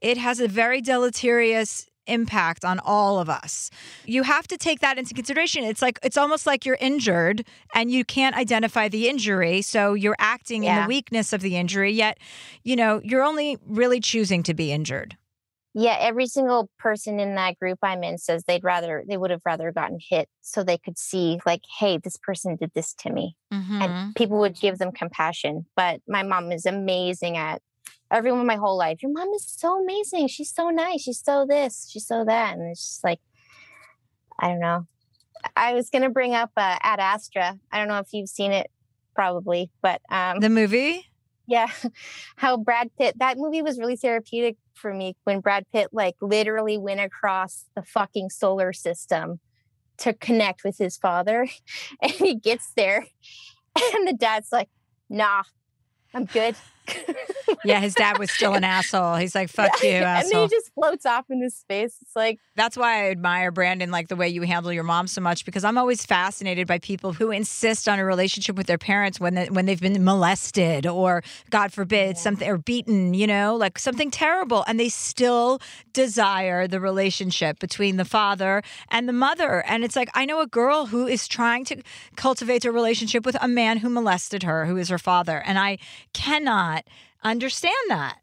it has a very deleterious impact on all of us. You have to take that into consideration. It's like, it's almost like you're injured and you can't identify the injury. So you're acting yeah. in the weakness of the injury, yet, you know, you're only really choosing to be injured. Yeah. Every single person in that group I'm in says they'd rather, they would have rather gotten hit so they could see like, hey, this person did this to me. Mm-hmm. And people would give them compassion. But my mom is amazing at everyone my whole life. Your mom is so amazing. She's so nice. She's so this. She's so that. And it's just like, I don't know. I was going to bring up uh, Ad Astra. I don't know if you've seen it, probably, but um, the movie. Yeah. How Brad Pitt, that movie was really therapeutic for me when Brad Pitt like literally went across the fucking solar system to connect with his father. And he gets there and the dad's like, nah, I'm good. Yeah, his dad was still an asshole. He's like, fuck you, asshole. And then he just floats off into space. It's like, that's why I admire, Brandon, like the way you handle your mom so much, because I'm always fascinated by people who insist on a relationship with their parents when they, when they've been molested or, God forbid, yeah. something, or beaten, you know, like something terrible. And they still desire the relationship between the father and the mother. And it's like, I know a girl who is trying to cultivate a relationship with a man who molested her, who is her father. And I cannot understand that.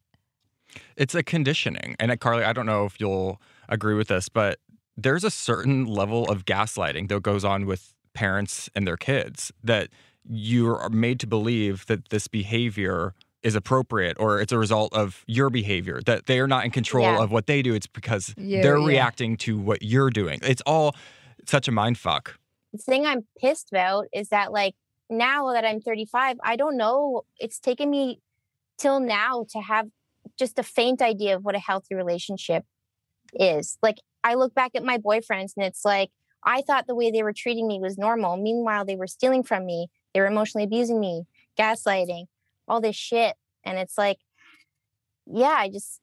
It's a conditioning. And Carly, I don't know if you'll agree with this, but there's a certain level of gaslighting that goes on with parents and their kids, that you are made to believe that this behavior is appropriate or it's a result of your behavior, that they are not in control yeah. of what they do. It's because yeah, they're yeah. reacting to what you're doing. It's all such a mind fuck. The thing I'm pissed about is that, like, now that I'm thirty-five, I don't know. It's taken me till now to have just a faint idea of what a healthy relationship is. Like, I look back at my boyfriends and it's like, I thought the way they were treating me was normal. Meanwhile, they were stealing from me. They were emotionally abusing me, gaslighting, all this shit. And it's like, yeah, I just,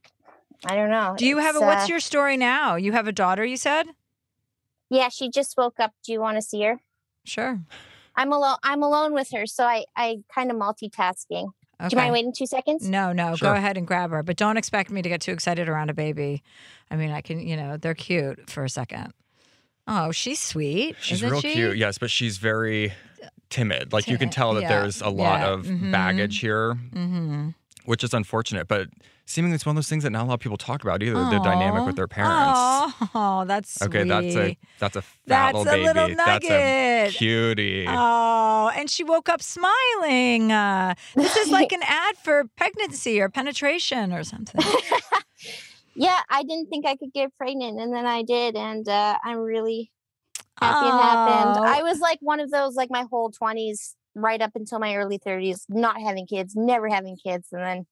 I don't know. Do you it's, have a, what's uh, your story now? You have a daughter, you said? Yeah, she just woke up. Do you want to see her? Sure. I'm alone. I'm alone with her. So I, I kind of multitasking. Okay. Do you mind waiting two seconds? No, no. Sure. Go ahead and grab her. But don't expect me to get too excited around a baby. I mean, I can, you know, they're cute for a second. Oh, she's sweet. She's real she? cute. Yes, but she's very timid. Like Tim- you can tell that yeah. there's a lot yeah. of mm-hmm. baggage here, mm-hmm. which is unfortunate. But seemingly it's one of those things that not a lot of people talk about either. Aww. The dynamic with their parents. Oh, that's okay. Sweet. That's a that's a fat little baby. That's a little nugget. That's a cutie. Oh, and she woke up smiling. Uh, this is like an ad for pregnancy or penetration or something. Yeah, I didn't think I could get pregnant, and then I did, and uh, I'm really happy it happened. I was like one of those, like my whole twenties, right up until my early thirties, not having kids, never having kids, and then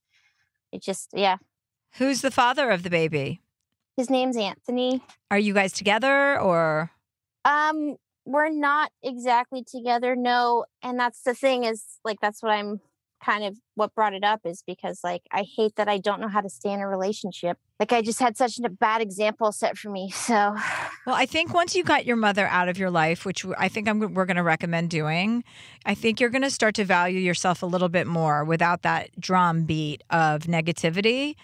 it just, yeah. Who's the father of the baby? His name's Anthony. Are you guys together, or? Um, we're not exactly together, no, and that's the thing is, like, that's what I'm... kind of what brought it up is because, like, I hate that I don't know how to stay in a relationship. Like, I just had such a bad example set for me. So, well, I think once you got your mother out of your life, which I think I'm, we're going to recommend doing, I think you're going to start to value yourself a little bit more without that drumbeat of negativity.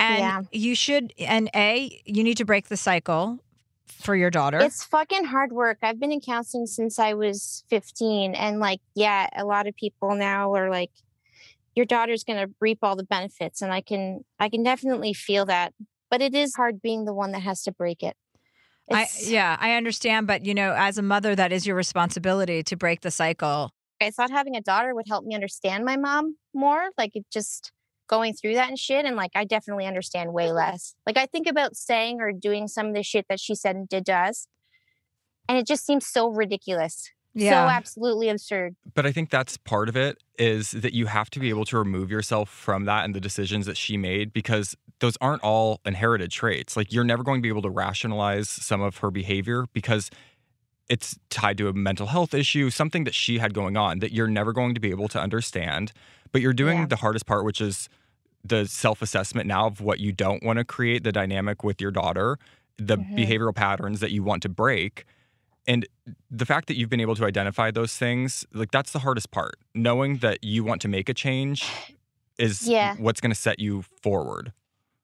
And yeah. you should, and A, you need to break the cycle for your daughter. It's fucking hard work. I've been in counseling since I was fifteen. And, like, yeah, a lot of people now are like, your daughter's going to reap all the benefits. And I can, I can definitely feel that, but it is hard being the one that has to break it. I, yeah, I understand. But, you know, as a mother, that is your responsibility to break the cycle. I thought having a daughter would help me understand my mom more, like it just going through that and shit. And, like, I definitely understand way less. Like, I think about saying or doing some of the shit that she said and did to us, and it just seems so ridiculous. Yeah. So absolutely absurd. But I think that's part of it, is that you have to be able to remove yourself from that and the decisions that she made, because those aren't all inherited traits. Like, you're never going to be able to rationalize some of her behavior because it's tied to a mental health issue, something that she had going on that you're never going to be able to understand. But you're doing yeah. the hardest part, which is the self-assessment now of what you don't want to create, the dynamic with your daughter, the mm-hmm. behavioral patterns that you want to break. And the fact that you've been able to identify those things, like, that's the hardest part. Knowing that you want to make a change is yeah. what's going to set you forward.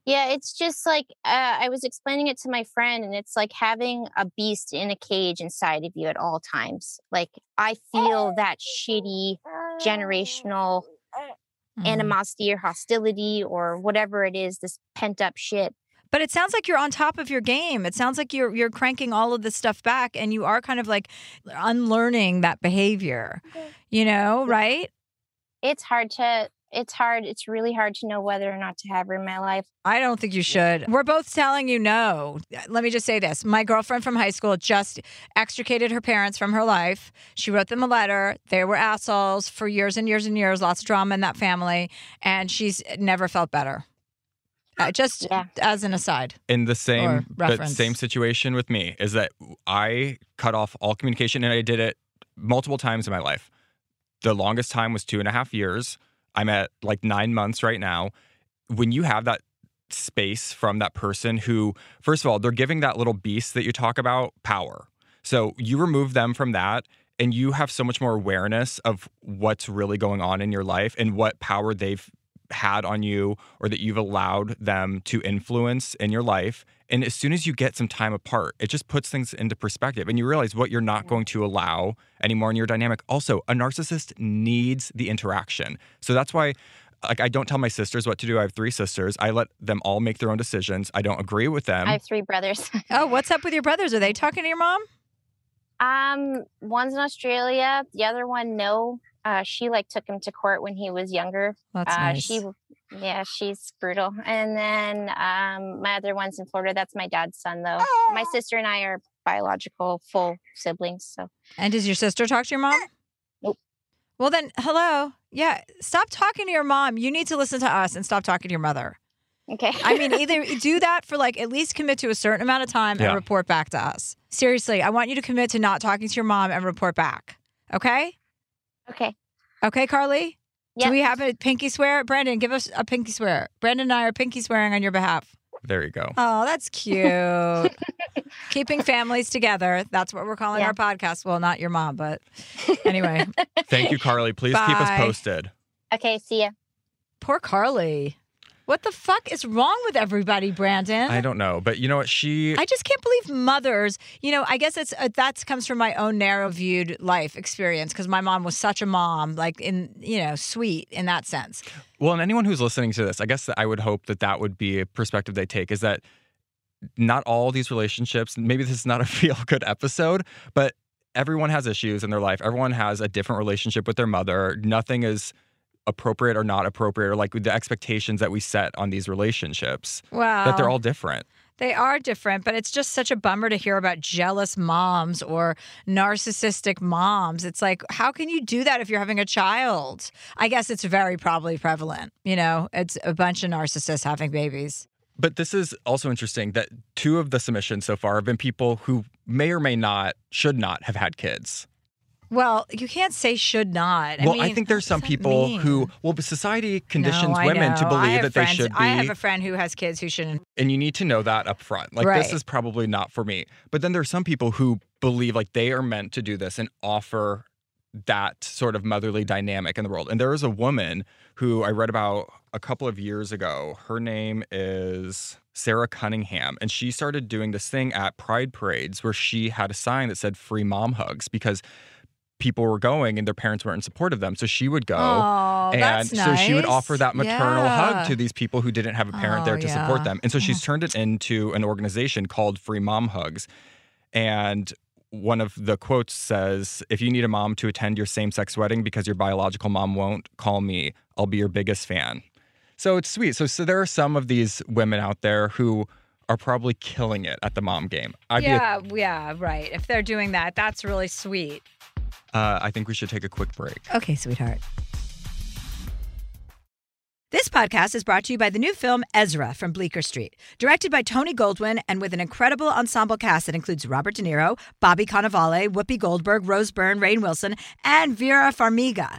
Yeah, it's just like, uh, I was explaining it to my friend, and it's like having a beast in a cage inside of you at all times. Like, I feel that shitty generational mm. animosity or hostility or whatever it is, this pent up shit. But it sounds like you're on top of your game. It sounds like you're you're cranking all of this stuff back, and you are kind of like unlearning that behavior, you know, right? It's hard to, it's hard. It's really hard to know whether or not to have her in my life. I don't think you should. We're both telling you no. Let me just say this. My girlfriend from high school just extricated her parents from her life. She wrote them a letter. They were assholes for years and years and years, lots of drama in that family. And she's never felt better. Uh, just yeah. as an aside. In the same but same situation with me is that I cut off all communication, and I did it multiple times in my life. The longest time was two and a half years. I'm at like nine months right now. When you have that space from that person who, first of all, they're giving that little beast that you talk about power. So you remove them from that, and you have so much more awareness of what's really going on in your life and what power they've had on you or that you've allowed them to influence in your life. And as soon as you get some time apart, it just puts things into perspective, and you realize what you're not going to allow anymore in your dynamic. Also, a narcissist needs the interaction. So that's why Like, I don't tell my sisters what to do. I have three sisters. I let them all make their own decisions. I don't agree with them. I have three brothers. Oh, what's up with your brothers? Are they talking to your mom? Um, one's in Australia. The other one, no. Uh, she, like, took him to court when he was younger. That's uh, nice. She, yeah, she's brutal. And then um, my other one's in Florida. That's my dad's son, though. Oh. My sister and I are biological full siblings. So. And does your sister talk to your mom? Nope. Well, then, hello. Yeah, stop talking to your mom. You need to listen to us and stop talking to your mother. Okay. I mean, either do that for, like, at least commit to a certain amount of time yeah. and report back to us. Seriously, I want you to commit to not talking to your mom and report back. Okay? Okay. Okay, Carly? Yep. Do we have a pinky swear? Brandon, give us a pinky swear. Brandon and I are pinky swearing on your behalf. There you go. Oh, that's cute. Keeping families together. That's what we're calling yeah. our podcast. Well, not your mom, but anyway. Thank you, Carly. Please Bye. keep us posted. Okay, see ya. Poor Carly. What the fuck is wrong with everybody, Brandon? I don't know. But you know what? She... I just can't believe mothers. You know, I guess it's uh, that comes from my own narrow-viewed life experience because my mom was such a mom, like, in, you know, sweet in that sense. Well, and anyone who's listening to this, I guess that I would hope that that would be a perspective they take is that not all these relationships, maybe this is not a feel-good episode, but everyone has issues in their life. Everyone has a different relationship with their mother. Nothing is... appropriate or not appropriate, or like the expectations that we set on these relationships. Wow. That they're all different. They are different, but it's just such a bummer to hear about jealous moms or narcissistic moms. It's like, how can you do that if you're having a child? I guess it's very probably prevalent. You know, it's a bunch of narcissists having babies. But this is also interesting that two of the submissions so far have been people who may or may not, should not have had kids. Well, you can't say should not. I well, mean, I think there's some people mean? who, well, society conditions no, women know. to believe that friends, they should be. I have a friend who has kids who shouldn't. And you need to know that up front. Like, right. this is probably not for me. But then there's some people who believe, like, they are meant to do this and offer that sort of motherly dynamic in the world. And there is a woman who I read about a couple of years ago. Her name is Sarah Cunningham, and she started doing this thing at Pride Parades where she had a sign that said Free Mom Hugs because people were going and their parents weren't in support of them. So she would go. Oh, and that's nice. So she would offer that maternal yeah. hug to these people who didn't have a parent oh, there to yeah. support them. And so she's turned it into an organization called Free Mom Hugs. And one of the quotes says, "If you need a mom to attend your same-sex wedding because your biological mom won't, call me. I'll be your biggest fan." So it's sweet. So, so there are some of these women out there who are probably killing it at the mom game. I'd yeah, be a- yeah, right. If they're doing that, that's really sweet. Uh, I think we should take a quick break. Okay, sweetheart. This podcast is brought to you by the new film Ezra from Bleecker Street, directed by Tony Goldwyn and with an incredible ensemble cast that includes Robert De Niro, Bobby Cannavale, Whoopi Goldberg, Rose Byrne, Rainn Wilson, and Vera Farmiga.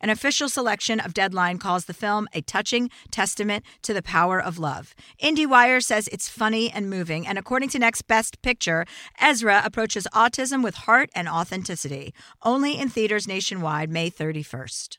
An official selection of Deadline calls the film a touching testament to the power of love. IndieWire says it's funny and moving, and according to Next Best Picture, Ezra approaches autism with heart and authenticity. Only in theaters nationwide, May thirty-first.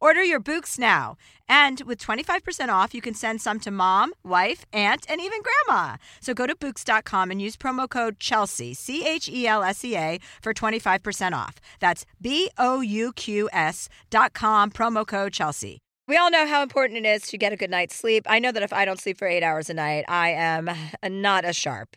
Order your Bouqs now. And with twenty-five percent off, you can send some to mom, wife, aunt, and even grandma. So go to Bouqs dot com and use promo code Chelsea, C H E L S E A, for twenty-five percent off. That's B O U Q S dot com, promo code Chelsea. We all know how important it is to get a good night's sleep. I know that if I don't sleep for eight hours a night, I am not as sharp.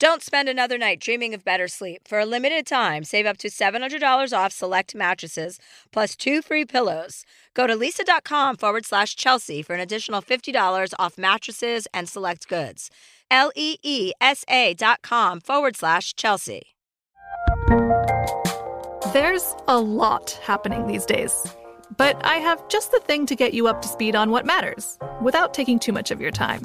Don't spend another night dreaming of better sleep. For a limited time, save up to seven hundred dollars off select mattresses, plus two free pillows. Go to Leesa dot com forward slash Chelsea for an additional fifty dollars off mattresses and select goods. L-E-E-S-A dot com forward slash Chelsea. There's a lot happening these days, but I have just the thing to get you up to speed on what matters without taking too much of your time.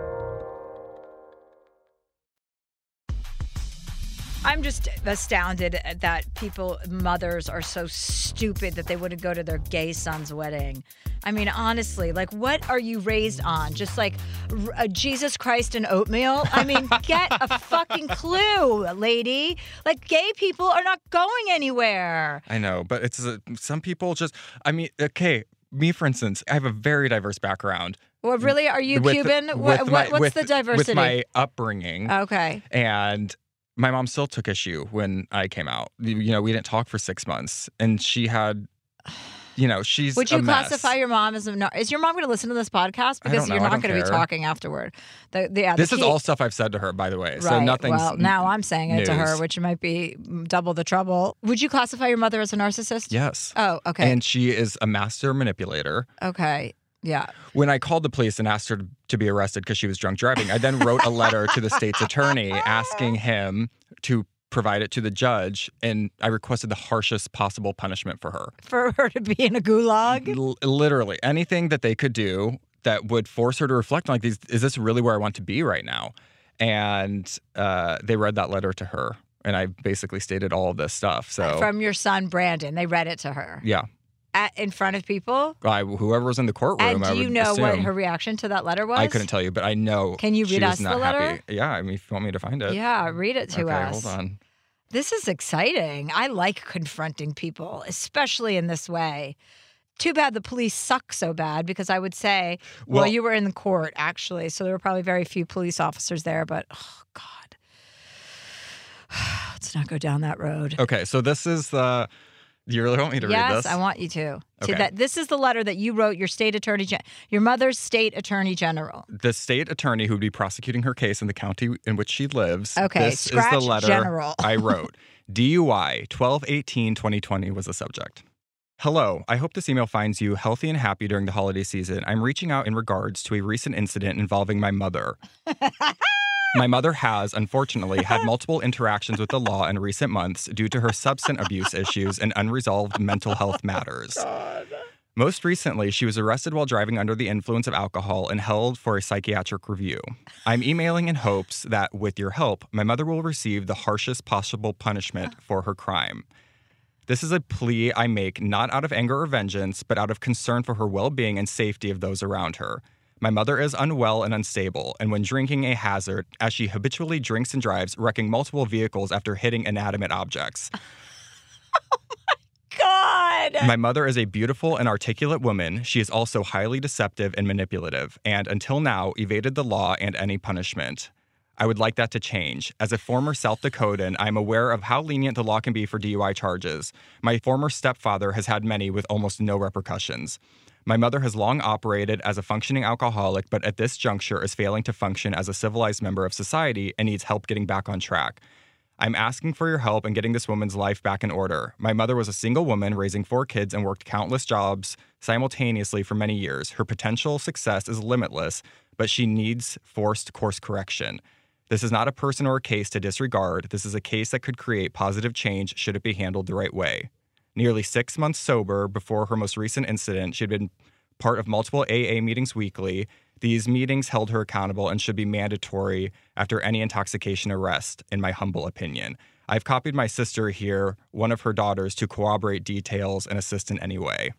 I'm just astounded that people, mothers, are so stupid that they wouldn't go to their gay son's wedding. I mean, honestly, like, what are you raised on? Just like uh, Jesus Christ and oatmeal? I mean, get a fucking clue, lady. Like, gay people are not going anywhere. I know, but it's uh, some people just, I mean, okay, me, for instance, I have a very diverse background. Well, really? Are you with, Cuban? With what, my, what's with, the diversity? With my upbringing. Okay. And my mom still took issue when I came out. You know, we didn't talk for six months, and she had, you know, she's. Would you a mess. classify your mom as a? Is your mom going to listen to this podcast? Because you're not going to be talking afterward. The, the, yeah, the this key, is all stuff I've said to her, by the way. Right. So nothing's. Well, now I'm saying news. it to her, which might be double the trouble. Would you classify your mother as a narcissist? Yes. Oh, okay. And she is a master manipulator. Okay. Yeah. When I called the police and asked her to be arrested because she was drunk driving, I then wrote a letter to the state's attorney asking him to provide it to the judge, and I requested the harshest possible punishment for her. For her to be in a gulag? L- literally. Anything that they could do that would force her to reflect on, like, these, is this really where I want to be right now? And uh, they read that letter to her, and I basically stated all of this stuff. So from your son, Brandon. They read it to her. Yeah. At, in front of people? I, whoever was in the courtroom, I would assume. And do you know what her reaction to that letter was? I couldn't tell you, but I know Can you read she was us not the letter? happy. Yeah, I mean, if you want me to find it. Yeah, read it to okay, us. hold on. This is exciting. I like confronting people, especially in this way. Too bad the police suck so bad, because I would say, well, well you were in the court, actually, so there were probably very few police officers there, but, oh, God. Let's not go down that road. Okay, so this is the... You really want me to yes, read this? Yes, I want you to. Okay. See, that, this is the letter that you wrote your state attorney, gen- your mother's state attorney general. The state attorney who would be prosecuting her case in the county in which she lives. Okay, this scratch is the letter general. I wrote. D U I twelve eighteen twenty twenty was the subject. Hello, I hope this email finds you healthy and happy during the holiday season. I'm reaching out in regards to a recent incident involving my mother. My mother has, unfortunately, had multiple interactions with the law in recent months due to her substance abuse issues and unresolved mental health matters. God. Most recently, she was arrested while driving under the influence of alcohol and held for a psychiatric review. I'm emailing in hopes that, with your help, my mother will receive the harshest possible punishment for her crime. This is a plea I make not out of anger or vengeance, but out of concern for her well-being and safety of those around her. My mother is unwell and unstable, and when drinking a hazard, as she habitually drinks and drives, wrecking multiple vehicles after hitting inanimate objects. Oh, my God! My mother is a beautiful and articulate woman. She is also highly deceptive and manipulative, and until now, evaded the law and any punishment. I would like that to change. As a former South Dakotan, I am aware of how lenient the law can be for D U I charges. My former stepfather has had many with almost no repercussions. My mother has long operated as a functioning alcoholic, but at this juncture is failing to function as a civilized member of society and needs help getting back on track. I'm asking for your help in getting this woman's life back in order. My mother was a single woman raising four kids and worked countless jobs simultaneously for many years. Her potential success is limitless, but she needs forced course correction. This is not a person or a case to disregard. This is a case that could create positive change should it be handled the right way. Nearly six months sober before her most recent incident, she had been part of multiple A A meetings weekly. These meetings held her accountable and should be mandatory after any intoxication arrest, in my humble opinion. I've copied my sister here, one of her daughters, to corroborate details and assist in any way.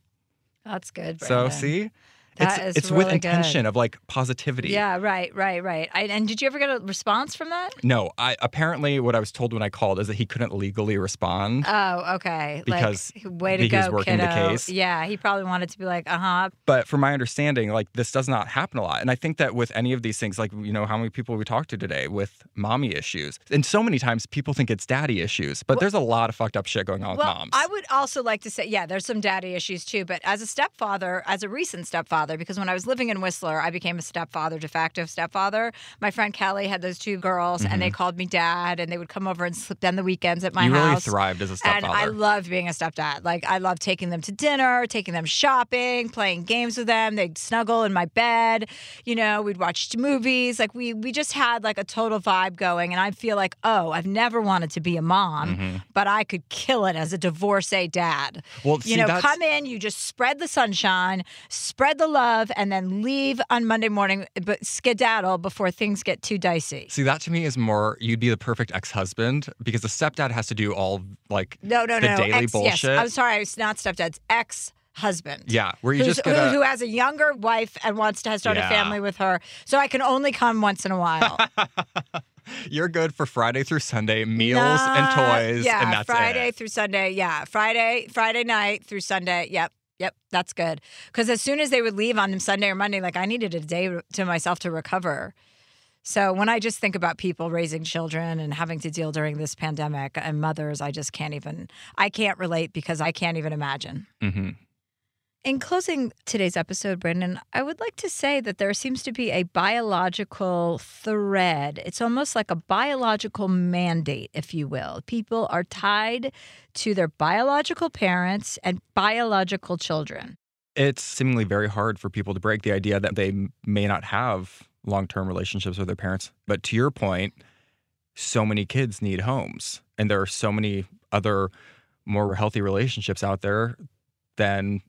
That's good, Brandon. So, see? That it's, is it's really with intention good. Of like positivity. Yeah, right, right, right. I, and did you ever get a response from that? No. I apparently what I was told when I called is that he couldn't legally respond. Oh, okay. Because like, way to he go, was working kiddo. The case. Yeah, he probably wanted to be like, uh huh. But from my understanding, like this does not happen a lot, and I think that with any of these things, like you know how many people we talked to today with mommy issues, and so many times people think it's daddy issues, but well, there's a lot of fucked up shit going on well, with moms. I would also like to say, yeah, there's some daddy issues too. But as a stepfather, as a recent stepfather. Because when I was living in Whistler, I became a stepfather, de facto stepfather. My friend Kelly had those two girls, mm-hmm. and they called me dad, and they would come over and slip down the weekends at my you house. You really thrived as a stepfather. And I loved being a stepdad. Like, I loved taking them to dinner, taking them shopping, playing games with them. They'd snuggle in my bed. You know, we'd watch movies. Like, we, we just had, like, a total vibe going. And I feel like, oh, I've never wanted to be a mom, mm-hmm. but I could kill it as a divorcee dad. Well, you see, know, that's... come in, you just spread the sunshine, spread the love, and then leave on Monday morning, but skedaddle before things get too dicey. See, that to me is more, you'd be the perfect ex-husband because the stepdad has to do all, like, no, no, the no. daily ex, bullshit. Yes. I'm sorry, it's not stepdad's ex husband. Yeah, where you just gonna... who, who has a younger wife and wants to start yeah. a family with her, so I can only come once in a while. You're good for Friday through Sunday, meals uh, and toys, yeah, and that's Friday it. through Sunday, yeah. Friday, Friday night through Sunday, yep. Yep, that's good. Because as soon as they would leave on Sunday or Monday, like I needed a day to myself to recover. So when I just think about people raising children and having to deal during this pandemic and mothers, I just can't even, I can't relate because I can't even imagine. Mm-hmm. In closing today's episode, Brandon, I would like to say that there seems to be a biological thread. It's almost like a biological mandate, if you will. People are tied to their biological parents and biological children. It's seemingly very hard for people to break the idea that they may not have long-term relationships with their parents. But to your point, so many kids need homes, and there are so many other more healthy relationships out there than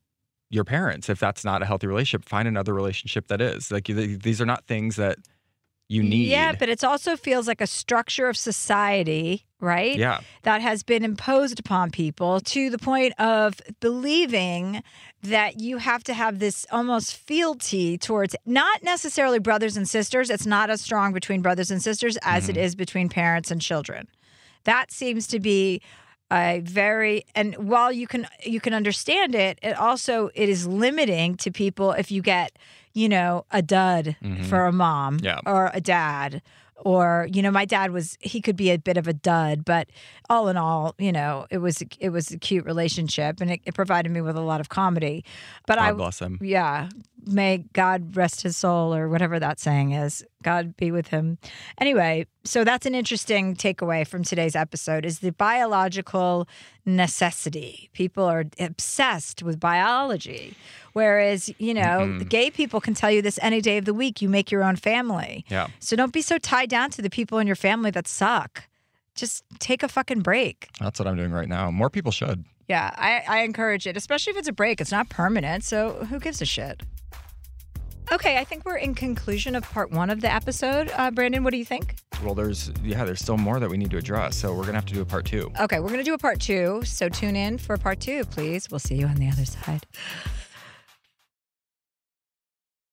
your parents. If that's not a healthy relationship, find another relationship that is. Like, these are not things that you need. Yeah, but it also feels like a structure of society, right? Yeah. That has been imposed upon people to the point of believing that you have to have this almost fealty towards not necessarily brothers and sisters. It's not as strong between brothers and sisters as mm-hmm. it is between parents and children. That seems to be a very, and while you can you can understand it, it also it is limiting to people if you get, you know, a dud mm-hmm. for a mom yeah. or a dad. Or, you know, my dad was, he could be a bit of a dud, but all in all, you know, it was it was a cute relationship, and it, it provided me with a lot of comedy. But God I, bless him. Yeah. May God rest his soul, or whatever that saying is. God be with him. Anyway, so that's an interesting takeaway from today's episode, is the biological necessity. People are obsessed with biology, whereas, you know, mm-hmm. the gay people can tell you this any day of the week. You make your own family. Yeah. So don't be so tied down to the people in your family that suck. Just take a fucking break. That's what I'm doing right now. More people should. Yeah, I, I encourage it, especially if it's a break. It's not permanent, so who gives a shit? Okay, I think we're in conclusion of part one of the episode. Uh, Brandon, what do you think? Well, there's, yeah, there's still more that we need to address, so we're going to have to do a part two. Okay, we're going to do a part two, so tune in for part two, please. We'll see you on the other side.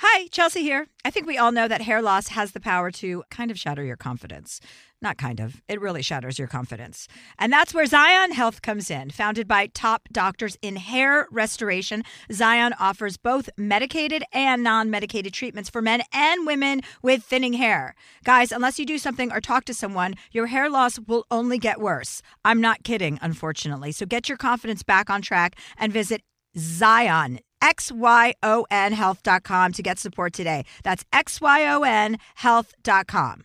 Hi, Chelsea here. I think we all know that hair loss has the power to kind of shatter your confidence. Not kind of. It really shatters your confidence. And that's where Zion Health comes in. Founded by top doctors in hair restoration, Zion offers both medicated and non-medicated treatments for men and women with thinning hair. Guys, unless you do something or talk to someone, your hair loss will only get worse. I'm not kidding, unfortunately. So get your confidence back on track and visit Zion, X Y O N health dot com to get support today. That's X Y O N health dot com.